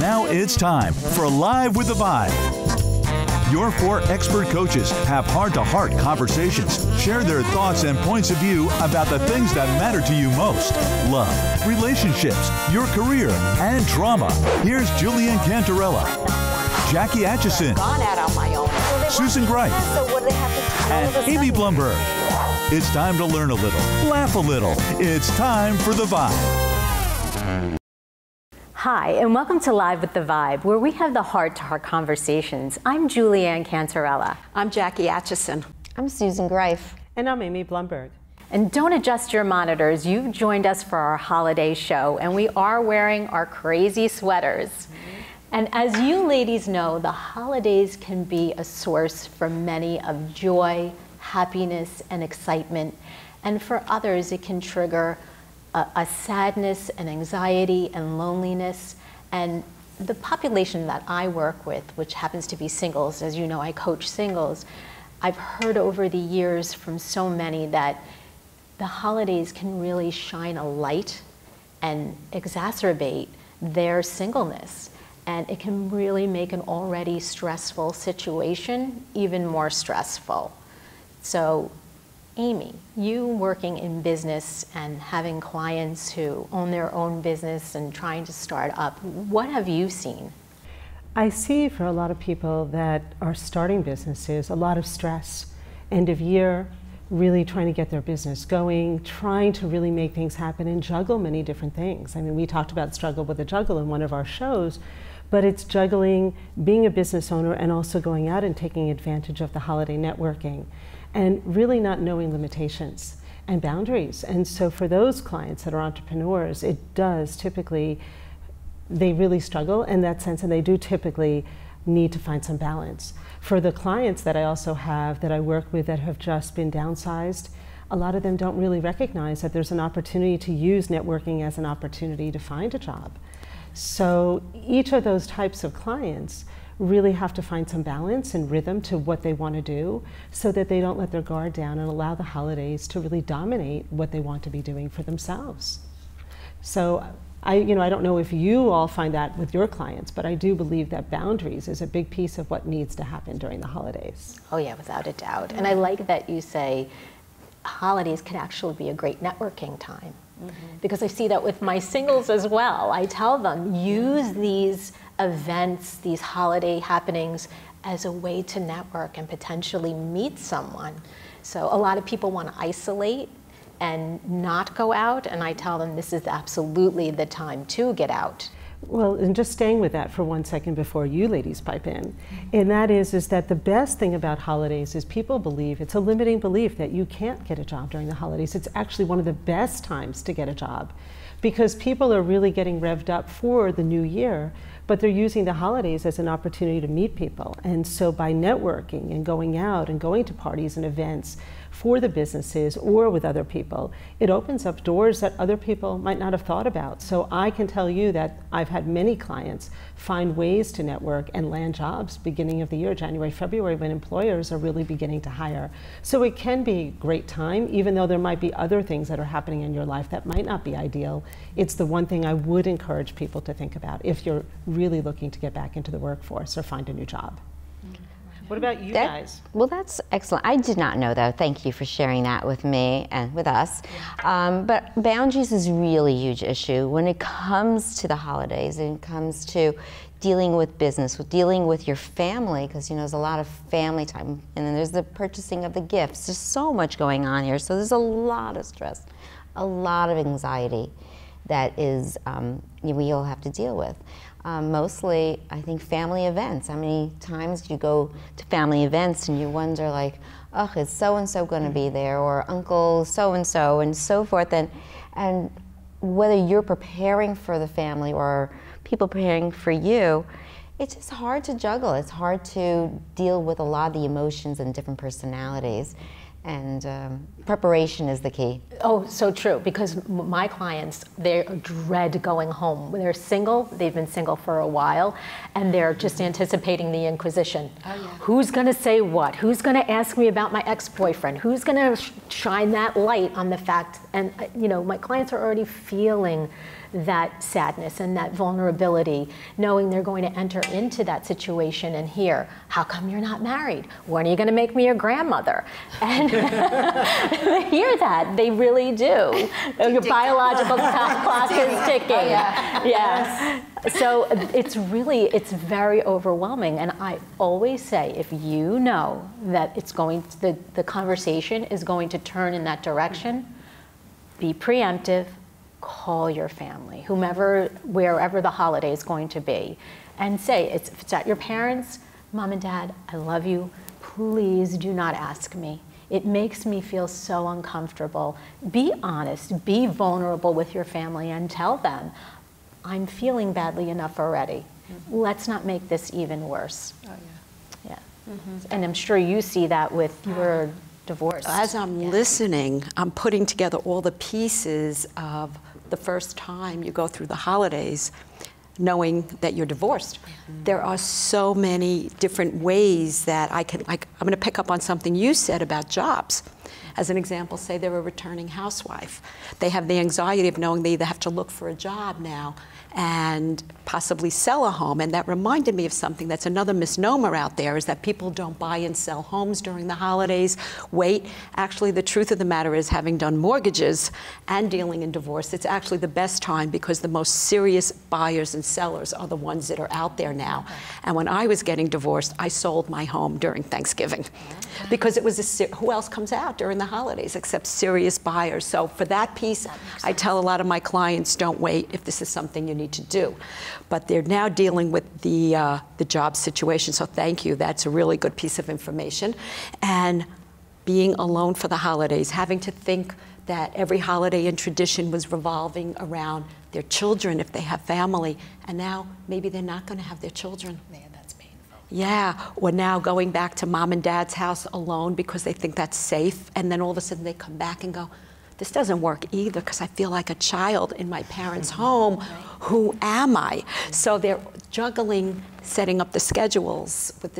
Now it's time for Live with the Vibe. Your four expert coaches have heart-to-heart conversations, share their thoughts and points of view about the things that matter to you most: love, relationships, your career, and trauma. Here's Julianne Cantarella, Jackie Atchison, Susan Greif, and Amy Blumberg. It's time to learn a little, laugh a little. It's time for The Vibe. Hi, and welcome to Live with the Vibe, where we have the heart-to-heart conversations. I'm Julianne Cantarella. I'm Jackie Atchison. I'm Susan Greif. And I'm Amy Blumberg. And don't adjust your monitors. You've joined us for our holiday show, and we are wearing our crazy sweaters. And as you ladies know, the holidays can be a source for many of joy, happiness, and excitement. And for others, it can trigger a sadness and anxiety and loneliness. And the population that I work with, which happens to be singles, as you know, I coach singles, I've heard over the years from so many that the holidays can really shine a light and exacerbate their singleness. And it can really make an already stressful situation even more stressful. So, Amy, you working in business and having clients who own their own business and trying to start up, what have you seen? I see for a lot of people that are starting businesses, a lot of stress, end of year, really trying to get their business going, trying to really make things happen and juggle many different things. I mean, we talked about struggle with a juggle in one of our shows, but it's juggling being a business owner and also going out and taking advantage of the holiday networking and really not knowing limitations and boundaries. And so for those clients that are entrepreneurs, it does typically, they really struggle in that sense, and they do typically need to find some balance. For the clients that I also have that I work with that have just been downsized, a lot of them don't really recognize that there's an opportunity to use networking as an opportunity to find a job. So each of those types of clients really have to find some balance and rhythm to what they want to do so that they don't let their guard down and allow the holidays to really dominate what they want to be doing for themselves. So I don't know if you all find that with your clients, but I do believe that boundaries is a big piece of what needs to happen during the holidays. Oh yeah, without a doubt. And I like that you say holidays can actually be a great networking time. Mm-hmm. Because I see that with my singles as well. I tell them, use these events, these holiday happenings, as a way to network and potentially meet someone. So a lot of people want to isolate and not go out, and I tell them this is absolutely the time to get out. Well, and just staying with that for one second before you ladies pipe in, and that is that the best thing about holidays is people believe, it's a limiting belief that you can't get a job during the holidays. It's actually one of the best times to get a job because people are really getting revved up for the new year, but they're using the holidays as an opportunity to meet people. And so by networking and going out and going to parties and events for the businesses or with other people, it opens up doors that other people might not have thought about. So I can tell you that I've had many clients find ways to network and land jobs beginning of the year, January, February, when employers are really beginning to hire. So it can be a great time, even though there might be other things that are happening in your life that might not be ideal. It's the one thing I would encourage people to think about if you're really looking to get back into the workforce or find a new job. What about you guys? Well, that's excellent. I did not know though. Thank you for sharing that with me and with us. But boundaries is really a huge issue when it comes to the holidays and it comes to dealing with business, with dealing with your family, because there's a lot of family time, and then there's the purchasing of the gifts. There's so much going on here, so there's a lot of stress, a lot of anxiety that is we all have to deal with. Mostly, I think, family events. How many times do you go to family events and you wonder, like, oh, is so-and-so going to be there, or uncle so-and-so, and so forth, and whether you're preparing for the family or people preparing for you, it's just hard to juggle. It's hard to deal with a lot of the emotions and different personalities. And preparation is the key. Oh, so true, because my clients, they dread going home. They're single, they've been single for a while, and they're just anticipating the Inquisition. Oh, yeah. Who's gonna say what? Who's gonna ask me about my ex-boyfriend? Who's gonna shine that light on the fact? And my clients are already feeling that sadness and that vulnerability, knowing they're going to enter into that situation and hear, how come you're not married? When are you going to make me your grandmother? And they hear that. They really do. Your biological clock is ticking. Oh, yeah. Yeah. Yes. So it's really, it's very overwhelming. And I always say, if you know that it's going to, the conversation is going to turn in that direction, be preemptive. Call your family, whomever, wherever the holiday is going to be, and say, if it's at your parents, Mom and Dad, I love you. Please do not ask me. It makes me feel so uncomfortable. Be honest, be vulnerable with your family and tell them, I'm feeling badly enough already. Mm-hmm. Let's not make this even worse. Oh, yeah. Yeah. Mm-hmm. And I'm sure you see that with your divorce. As I'm listening, I'm putting together all the pieces of the first time you go through the holidays knowing that you're divorced. Mm-hmm. There are so many different ways that I can, like, I'm going to pick up on something you said about jobs. As an example, say they're a returning housewife. They have the anxiety of knowing they either have to look for a job now and possibly sell a home. And that reminded me of something that's another misnomer out there, is that people don't buy and sell homes during the holidays. Wait, actually the truth of the matter is, having done mortgages and dealing in divorce, it's actually the best time, because the most serious buyers and sellers are the ones that are out there now. And when I was getting divorced, I sold my home during Thanksgiving, because it was who else comes out during the holidays except serious buyers? So for that piece, I tell a lot of my clients, don't wait if this is something you need to do. But they're now dealing with the job situation. So thank you. That's a really good piece of information. And being alone for the holidays, having to think that every holiday and tradition was revolving around their children if they have family, and now maybe they're not going to have their children. Man, that's painful. Yeah. Or now going back to Mom and Dad's house alone because they think that's safe, and then all of a sudden they come back and go, this doesn't work either, because I feel like a child in my parents' home. Who am I? So they're juggling, setting up the schedules with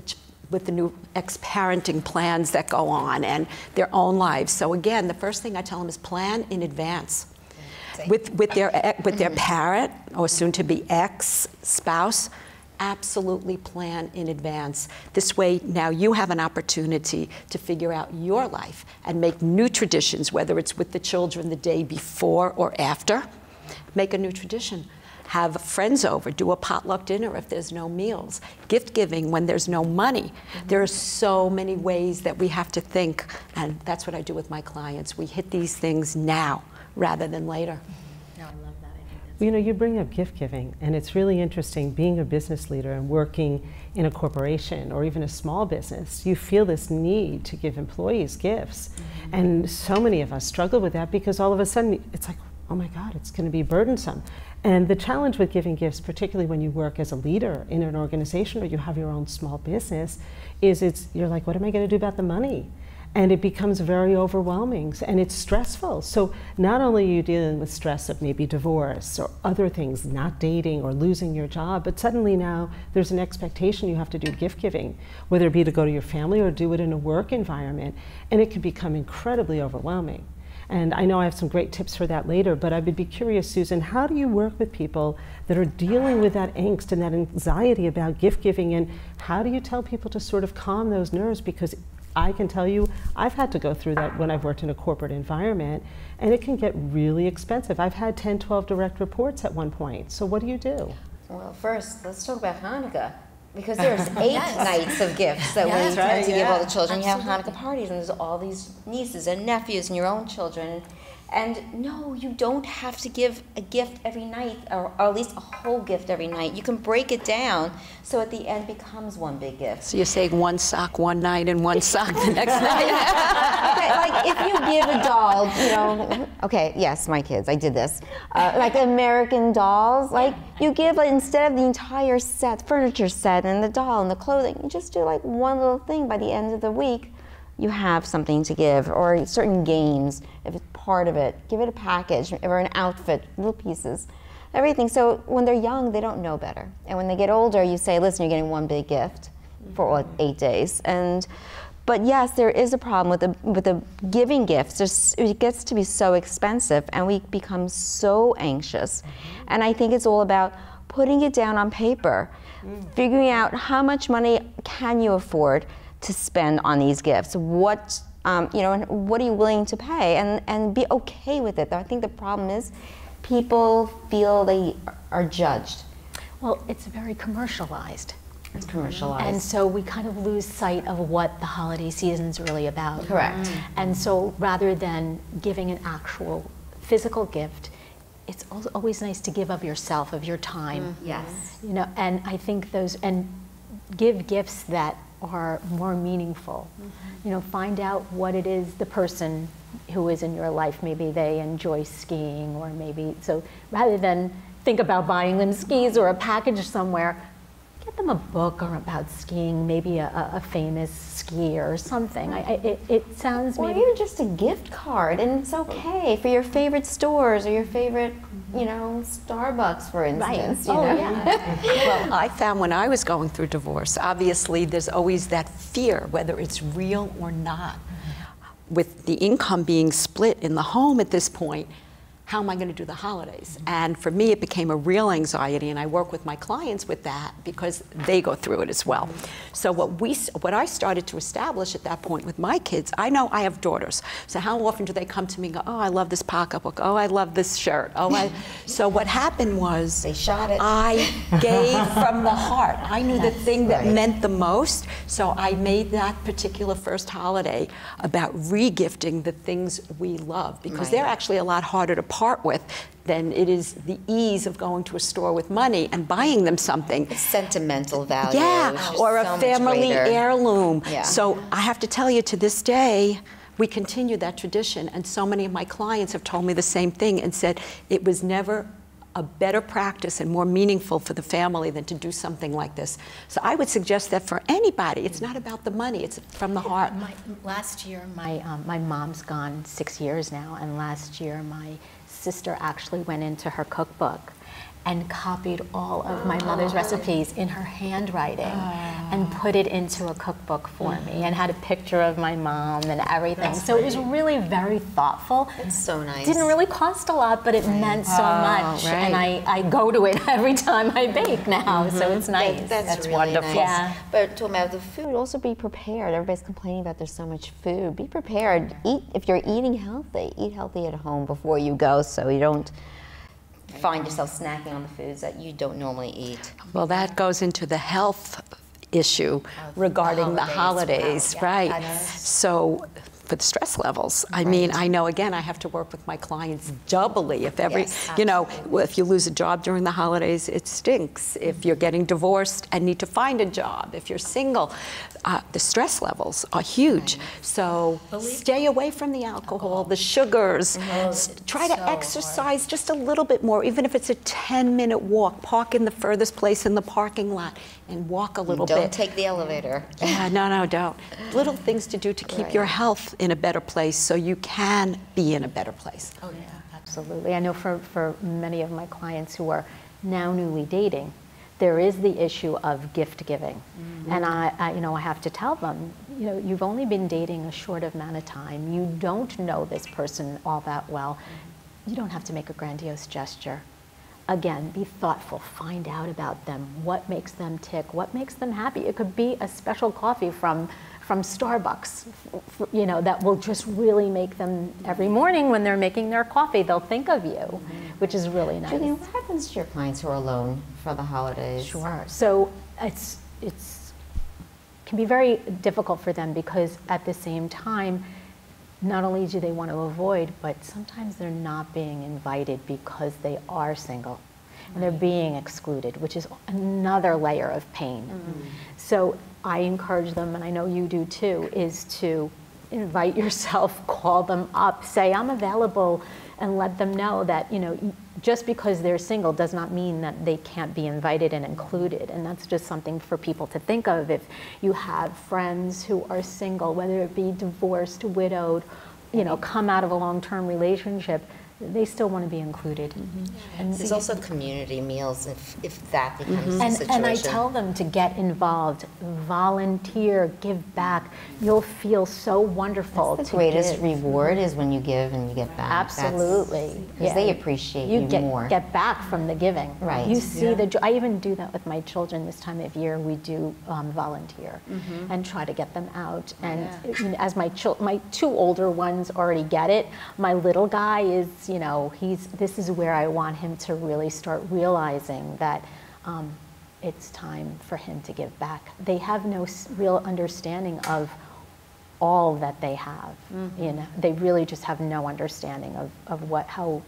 the new ex-parenting plans that go on and their own lives. So again, the first thing I tell them is plan in advance. With their parent or soon-to-be ex-spouse, absolutely plan in advance. This way, now you have an opportunity to figure out your life and make new traditions, whether it's with the children the day before or after. Make a new tradition. Have friends over. Do a potluck dinner if there's no meals. Gift giving when there's no money. Mm-hmm. There are so many ways that we have to think, and that's what I do with my clients. We hit these things now rather than later. You know, you bring up gift giving, and it's really interesting, being a business leader and working in a corporation or even a small business, you feel this need to give employees gifts. Mm-hmm. And so many of us struggle with that, because all of a sudden it's like, oh my God, it's going to be burdensome. And the challenge with giving gifts, particularly when you work as a leader in an organization or you have your own small business, is you're like, what am I going to do about the money? And it becomes very overwhelming, and it's stressful. So not only are you dealing with stress of maybe divorce or other things, not dating or losing your job, but suddenly now there's an expectation you have to do gift giving, whether it be to go to your family or do it in a work environment, and it can become incredibly overwhelming. And I know I have some great tips for that later, but I would be curious, Susan, how do you work with people that are dealing with that angst and that anxiety about gift giving, and how do you tell people to sort of calm those nerves? Because I can tell you, I've had to go through that when I've worked in a corporate environment, and it can get really expensive. I've had 10, 12 direct reports at one point. So what do you do? Well, first, let's talk about Hanukkah, because there's 8 nights of gifts that we tend to give all the children. Absolutely. You have Hanukkah parties, and there's all these nieces and nephews and your own children. And no, you don't have to give a gift every night, or at least a whole gift every night. You can break it down so at the end becomes one big gift. So you're saying one sock one night and one sock the next night? Okay, like if you give a doll, you know, okay, yes, my kids, I did this. Like American dolls, like you give, instead of the entire set, furniture set and the doll and the clothing, you just do like one little thing. By the end of the week, you have something to give, or certain games, if it's part of it. Give it a package or an outfit, little pieces, everything. So when they're young, they don't know better. And when they get older, you say, listen, you're getting one big gift for 8 days. And But yes, there is a problem with the giving gifts. It gets to be so expensive, and we become so anxious. And I think it's all about putting it down on paper, figuring out how much money can you afford to spend on these gifts. What and what are you willing to pay, and be okay with it. I think the problem is people feel they are judged. Well, it's very commercialized. It's commercialized. And so we kind of lose sight of what the holiday season's really about. Correct. And so rather than giving an actual physical gift, it's always nice to give of yourself, of your time. Yes. You know, and I think give gifts that are more meaningful. You know, find out what it is the person who is in your life. Maybe they enjoy skiing, or maybe, so rather than think about buying them skis or a package somewhere, get them a book or about skiing, maybe a famous skier or something. It sounds maybe... Or even just a gift card, and it's okay for your favorite stores or your favorite, you know, Starbucks, for instance. Right. Yeah. Well, I found when I was going through divorce, obviously there's always that fear, whether it's real or not. With the income being split in the home at this point, how am I going to do the holidays? And for me, it became a real anxiety, and I work with my clients with that because they go through it as well. So what I started to establish at that point with my kids, I know I have daughters, so how often do they come to me and go, oh, I love this pocketbook, oh, I love this shirt, oh, I... So what happened was... They shot it. I gave from the heart. I knew the thing that meant the most, so I made that particular first holiday about regifting the things we love, because they're actually a lot harder to part with than it is the ease of going to a store with money and buying them something. It's sentimental value. Yeah, or a family heirloom. Yeah. So I have to tell you, to this day, we continue that tradition, and so many of my clients have told me the same thing and said it was never a better practice and more meaningful for the family than to do something like this. So I would suggest that for anybody, it's not about the money, it's from the heart. Last year, my mom's gone 6 years now, and last year my sister actually went into her cookbook and copied all of my mother's recipes in her handwriting and put it into a cookbook for me, and had a picture of my mom and everything. That's so great. It was really very thoughtful. It's so nice. Didn't really cost a lot, but it meant so much. Right. And I go to it every time I bake now, so it's nice. That's really wonderful. Nice. Yeah. But talking about the food, also be prepared. Everybody's complaining about there's so much food. Be prepared. If you're eating healthy, eat healthy at home before you go, so you don't find yourself snacking on the foods that you don't normally eat. Well, that goes into the health issue regarding the holidays, right? So for the stress levels, I mean, I know, again, I have to work with my clients doubly. If if you lose a job during the holidays, it stinks. If you're getting divorced and need to find a job, if you're single, the stress levels are huge. So stay away from the alcohol, the sugars. Try to exercise just a little bit more, even if it's a 10-minute walk. Park in the furthest place in the parking lot and walk a little bit. Don't take the elevator. Yeah, no, don't. Little things to do to keep your health in a better place, so you can be in a better place. Oh yeah, absolutely. I know for many of my clients who are now newly dating, there is the issue of gift giving. And I have to tell them, you know, you've only been dating a short amount of time. You don't know this person all that well. You don't have to make a grandiose gesture. Again, be thoughtful, find out about them, what makes them tick, what makes them happy. It could be a special coffee from Starbucks, you know, that will just really make them, every morning when they're making their coffee, they'll think of you, which is really nice. Julianne, what happens to your clients who are alone for the holidays? Sure, so it's can be very difficult for them, because at the same time, not only do they want to avoid, but sometimes they're not being invited because they are single. And they're being excluded, which is another layer of pain. So I encourage them, and I know you do too, is to invite yourself, call them up, say, I'm available, and let them know that, you know, just because they're single does not mean that they can't be invited and included. And that's just something for people to think of. If you have friends who are single, whether it be divorced, widowed, you know, come out of a long-term relationship, they still want to be included. Mm-hmm. And there's also community meals if that becomes mm-hmm. the situation. And I tell them to get involved, volunteer, give back. You'll feel so wonderful. That's the greatest reward is when you give and you get back. Absolutely. Because yeah. they appreciate you more. You get back from the giving. Right. You see yeah. the joy. I even do that with my children this time of year. We do volunteer mm-hmm. and try to get them out. And yeah. as my two older ones already get it, my little guy is, you know, this is where I want him to really start realizing that it's time for him to give back. They have no real understanding of all that they have. Mm-hmm. You know, they really just have no understanding of how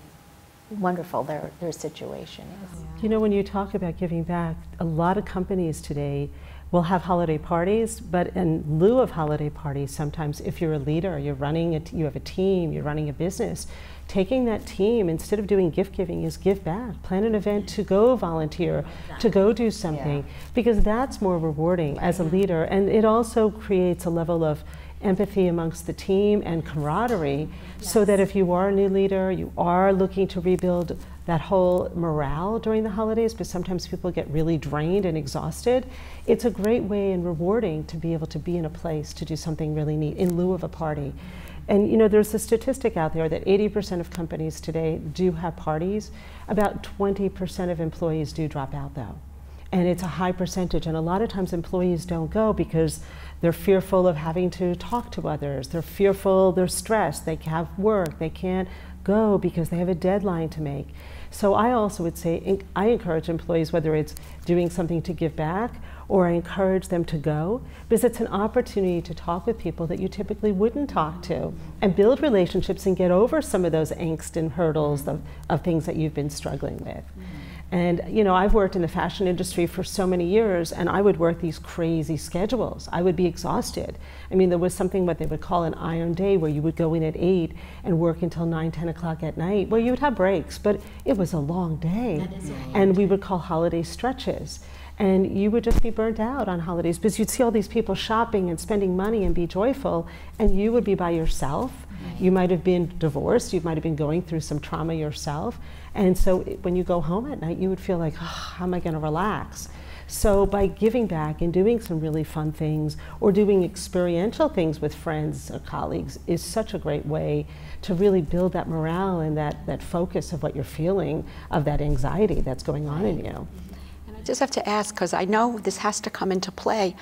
wonderful their situation is. You know, when you talk about giving back, a lot of companies today will have holiday parties, but in lieu of holiday parties, sometimes if you're a leader, you're running it, you have a team, you're running a business, taking that team, instead of doing gift giving, is give back. Plan an event to go volunteer, to go do something, because that's more rewarding as a leader. And it also creates a level of empathy amongst the team and camaraderie, so that if you are a new leader, you are looking to rebuild that whole morale during the holidays, but sometimes people get really drained and exhausted. It's a great way and rewarding to be able to be in a place to do something really neat in lieu of a party. And you know, there's a statistic out there that 80% of companies today do have parties. About 20% of employees do drop out though. And it's a high percentage, and a lot of times employees don't go because they're fearful of having to talk to others, they're fearful, they're stressed, they have work, they can't go because they have a deadline to make. So I also would say, I encourage employees, whether it's doing something to give back, or I encourage them to go, because it's an opportunity to talk with people that you typically wouldn't talk to, and build relationships and get over some of those angst and hurdles of things that you've been struggling with. And you know, I've worked in the fashion industry for so many years, and I would work these crazy schedules. I would be exhausted. I mean, there was something what they would call an iron day, where you would go in at 8 and work until 9, 10 o'clock at night. Well, you would have breaks, but it was a long day. And we would call holiday stretches. And you would just be burnt out on holidays, because you'd see all these people shopping and spending money and be joyful, and you would be by yourself. You might have been divorced, you might have been going through some trauma yourself, and so when you go home at night, you would feel like, oh, how am I going to relax? So by giving back and doing some really fun things, or doing experiential things with friends or colleagues, is such a great way to really build that morale and that focus of what you're feeling, of that anxiety that's going on in you. And I just have to ask, because I know this has to come into play,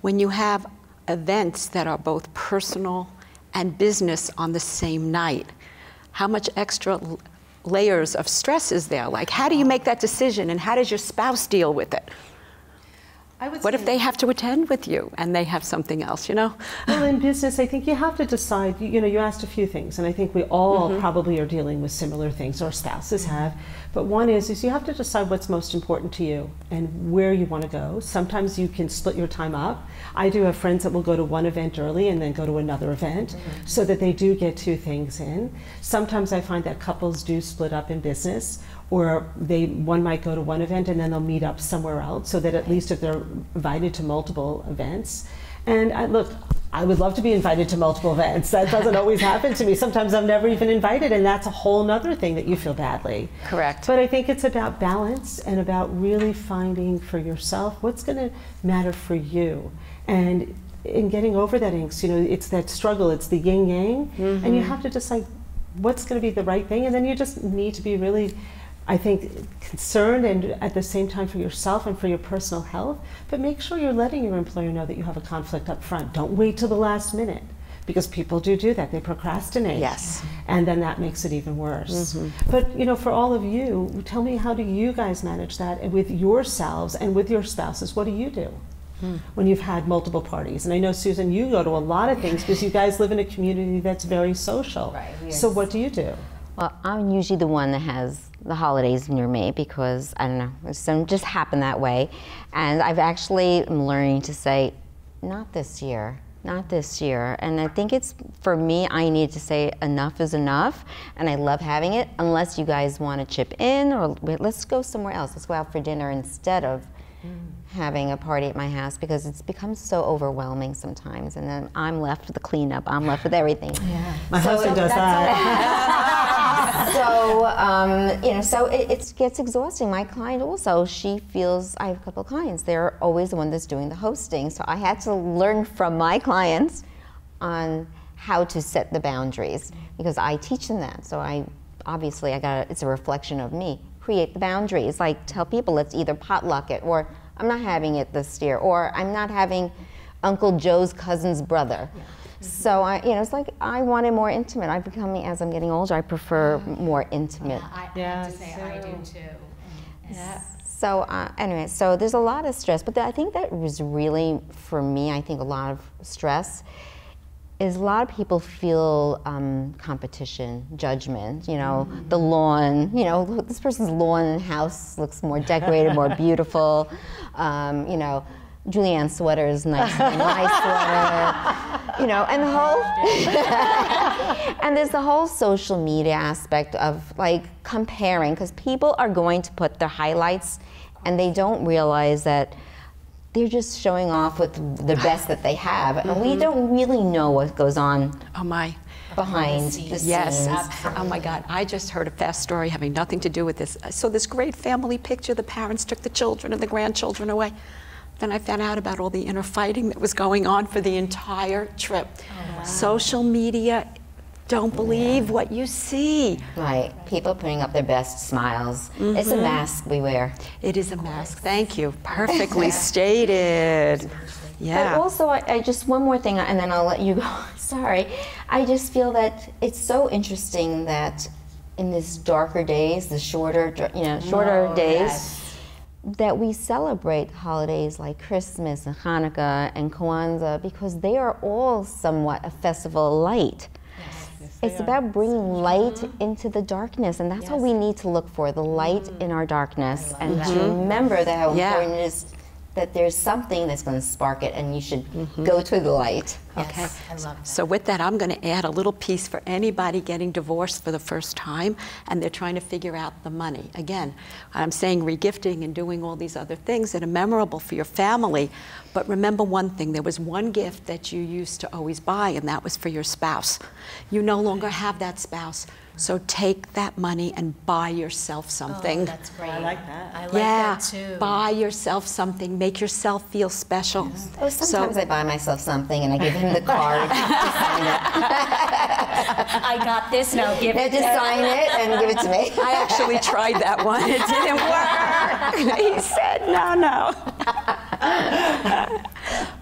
when you have events that are both personal and business on the same night, how much extra layers of stress is there? Like, how do you make that decision, and how does your spouse deal with it? What if they have to attend with you and they have something else, you know? Well, in business, I think you have to decide, you know, you asked a few things, and I think we all probably are dealing with similar things, or spouses have. But one is you have to decide what's most important to you and where you want to go. Sometimes you can split your time up. I do have friends that will go to one event early and then go to another event so that they do get two things in. Sometimes I find that couples do split up in business, or one might go to one event and then they'll meet up somewhere else, so that at least if they're invited to multiple events. And I would love to be invited to multiple events. That doesn't always happen to me. Sometimes I'm never even invited, and that's a whole nother thing that you feel badly. Correct. But I think it's about balance, and about really finding for yourself what's gonna matter for you. And in getting over that angst, you know, it's that struggle, it's the yin-yang, and you have to decide what's gonna be the right thing, and then you just need to be really, I think, concerned, and at the same time for yourself and for your personal health, but make sure you're letting your employer know that you have a conflict up front. Don't wait till the last minute, because people do that. They procrastinate. Yes. And then that makes it even worse. But you know, for all of you, tell me, how do you guys manage that with yourselves and with your spouses? What do you do when you've had multiple parties? And I know, Susan, you go to a lot of things because you guys live in a community that's very social. Right. Yes. So what do you do? Well, I'm usually the one that has the holidays near me, because, I don't know, some just happened that way. And I've actually learning to say, not this year, not this year. And I think it's, for me, I need to say enough is enough, and I love having it, unless you guys want to chip in, or let's go somewhere else. Let's go out for dinner instead of having a party at my house, because it's become so overwhelming sometimes. And then I'm left with the cleanup, I'm left with everything. Yeah. My husband does that. So, you know, so it gets exhausting. My client also, she feels, I have a couple of clients, they're always the one that's doing the hosting. So I had to learn from my clients on how to set the boundaries, because I teach them that. So I, obviously, I got, it's a reflection of me. Create the boundaries, like tell people let's either potluck it, or I'm not having it this year, or I'm not having Uncle Joe's cousin's brother. Yeah. So I, you know, it's like I wanted more intimate. I've become, as I'm getting older, I prefer more intimate. I have to say, so I do too. Yeah. So anyway, so there's a lot of stress, but I think that was really, for me, I think a lot of stress is a lot of people feel competition, judgment, you know, the lawn, you know, this person's lawn and house looks more decorated, more beautiful, you know, Julianne's sweater is nicer than my sweater, you know, and the whole, and there's the whole social media aspect of like comparing, because people are going to put their highlights and they don't realize that they're just showing off with the best that they have. And we don't really know what goes on. Oh my. Behind the scenes. Yes. Absolutely. Oh my God. I just heard a fast story having nothing to do with this. So this great family picture, the parents took the children and the grandchildren away. Then I found out about all the inner fighting that was going on for the entire trip. Oh, wow. Social media, don't believe what you see. Right. People putting up their best smiles. It's a mask we wear. It is a mask. Thank you. Perfectly stated. Yeah. But also, I just, one more thing, and then I'll let you go. Sorry. I just feel that it's so interesting that in these darker days, the shorter, you know, shorter days, that we celebrate holidays like Christmas and Hanukkah and Kwanzaa, because they are all somewhat a festival of light. Yes, it's about bringing light into the darkness, and that's what we need to look for, the light in our darkness, and to remember that how important it is that there's something that's going to spark it, and you should go to the light. Okay. Yes, I love that. So with that, I'm going to add a little piece for anybody getting divorced for the first time and they're trying to figure out the money. Again, I'm saying regifting and doing all these other things that are memorable for your family, but remember one thing, there was one gift that you used to always buy, and that was for your spouse. You no longer have that spouse, so take that money and buy yourself something. Oh, that's great. I like that. I like that too. Buy yourself something, make yourself feel special. Oh, sometimes I buy myself something and I give in the card. I got this, now give it to me. Just sign it and give it to me. I actually tried that one. It didn't work. He said, no, no.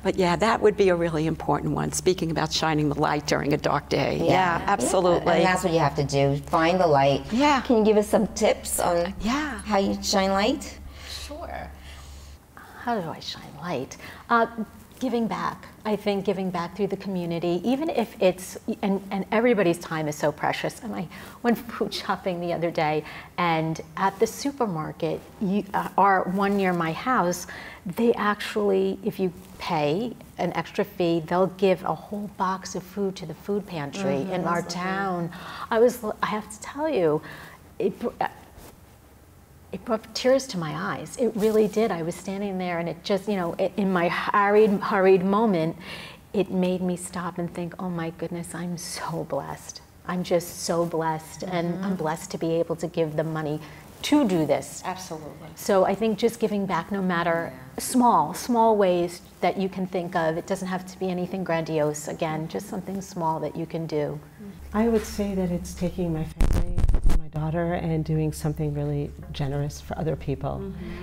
But yeah, that would be a really important one, speaking about shining the light during a dark day. Yeah, absolutely. And that's what you have to do, find the light. Yeah. Can you give us some tips on how you shine light? Sure. How do I shine light? Giving back. I think giving back through the community, even if it's, and everybody's time is so precious. And I went food shopping the other day, and at the supermarket, one near my house, they actually, if you pay an extra fee, they'll give a whole box of food to the food pantry in our town. I have to tell you, it brought tears to my eyes. It really did. I was standing there, and it just, you know, in my hurried moment, it made me stop and think, oh my goodness, I'm so blessed. I'm just so blessed, and I'm blessed to be able to give the money to do this. Absolutely. So I think just giving back, no matter small ways that you can think of. It doesn't have to be anything grandiose. Again, just something small that you can do. I would say that it's taking my family, daughter, and doing something really generous for other people,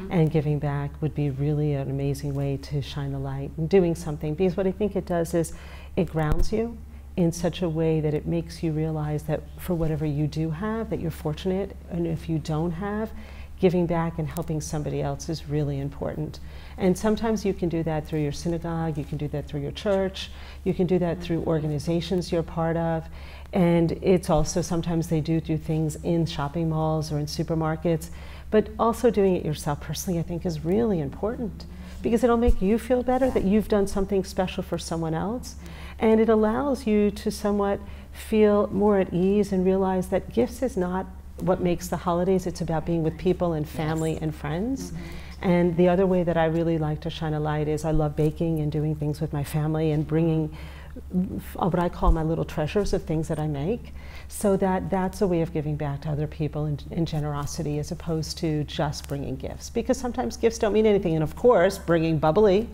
and giving back would be really an amazing way to shine a light and doing something, because what I think it does is it grounds you in such a way that it makes you realize that for whatever you do have, that you're fortunate, and if you don't have, giving back and helping somebody else is really important. And sometimes you can do that through your synagogue, you can do that through your church, you can do that through organizations you're part of. And it's also, sometimes they do things in shopping malls or in supermarkets, but also doing it yourself personally, I think, is really important, because it'll make you feel better that you've done something special for someone else. And it allows you to somewhat feel more at ease and realize that gifts is not what makes the holidays. It's about being with people and family and friends. And the other way that I really like to shine a light is I love baking and doing things with my family and bringing what I call my little treasures of things that I make, so that that's a way of giving back to other people in generosity, as opposed to just bringing gifts, because sometimes gifts don't mean anything, and of course bringing bubbly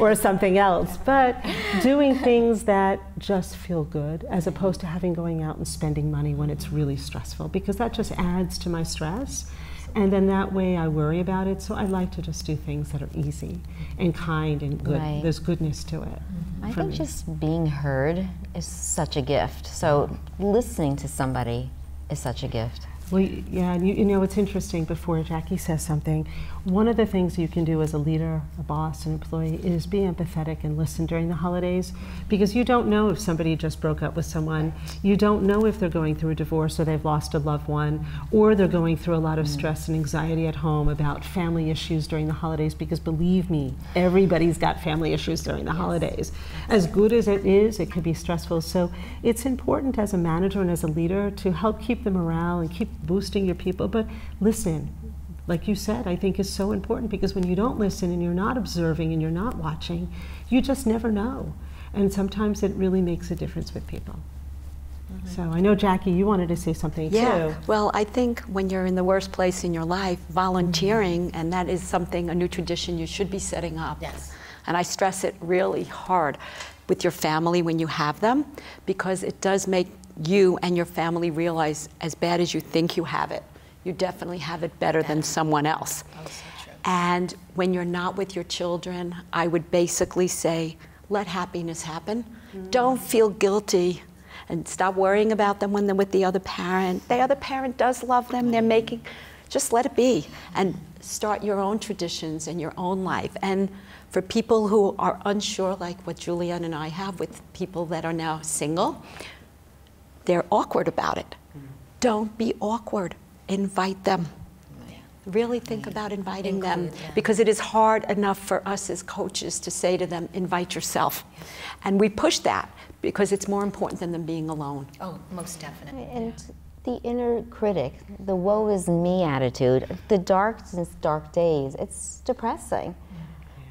or something else, but doing things that just feel good, as opposed to going out and spending money when it's really stressful, because that just adds to my stress. And then that way I worry about it. So I like to just do things that are easy and kind and good. Right. There's goodness to it. I think just being heard is such a gift. So listening to somebody is such a gift. Well, yeah, and you know, it's interesting, before Jackie says something, one of the things you can do as a leader, a boss, an employee, is be empathetic and listen during the holidays, because you don't know if somebody just broke up with someone. You don't know if they're going through a divorce, or they've lost a loved one, or they're going through a lot of stress and anxiety at home about family issues during the holidays, because believe me, everybody's got family issues during the holidays. As good as it is, it could be stressful. So it's important as a manager and as a leader to help keep the morale and keep boosting your people, but listen, like you said, I think is so important, because when you don't listen and you're not observing and you're not watching, you just never know. And sometimes it really makes a difference with people. Mm-hmm. So I know, Jackie, you wanted to say something too. Well, I think when you're in the worst place in your life, volunteering, and that is something, a new tradition you should be setting up. Yes. And I stress it really hard with your family when you have them, because it does make you and your family realize, as bad as you think you have it, you definitely have it better than someone else. Oh, so true. And when you're not with your children, I would basically say, let happiness happen. Don't feel guilty, and stop worrying about them when they're with the other parent. The other parent does love them. They're making, just let it be, and start your own traditions and your own life. And for people who are unsure, like what Julianne and I have with people that are now single, they're awkward about it. Don't be awkward. Invite them. Really think about inviting them, because it is hard enough for us as coaches to say to them, invite yourself. And we push that, because it's more important than them being alone. Oh, most definitely. And the inner critic, the woe is me attitude, the dark days, it's depressing.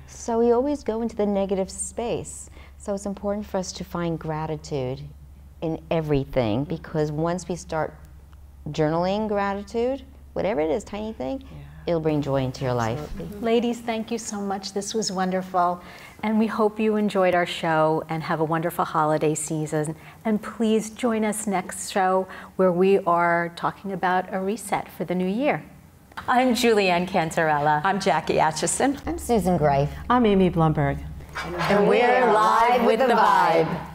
So we always go into the negative space. So it's important for us to find gratitude in everything, because once we start journaling gratitude, whatever it is, tiny thing, it'll bring joy into your life. Ladies, thank you so much. This was wonderful, and we hope you enjoyed our show and have a wonderful holiday season. And please join us next show, where we are talking about a reset for the new year. I'm Julianne Cantarella. I'm Jackie Atchison. I'm Susan Greif. I'm Amy Blumberg. And we're Live with the Vibe.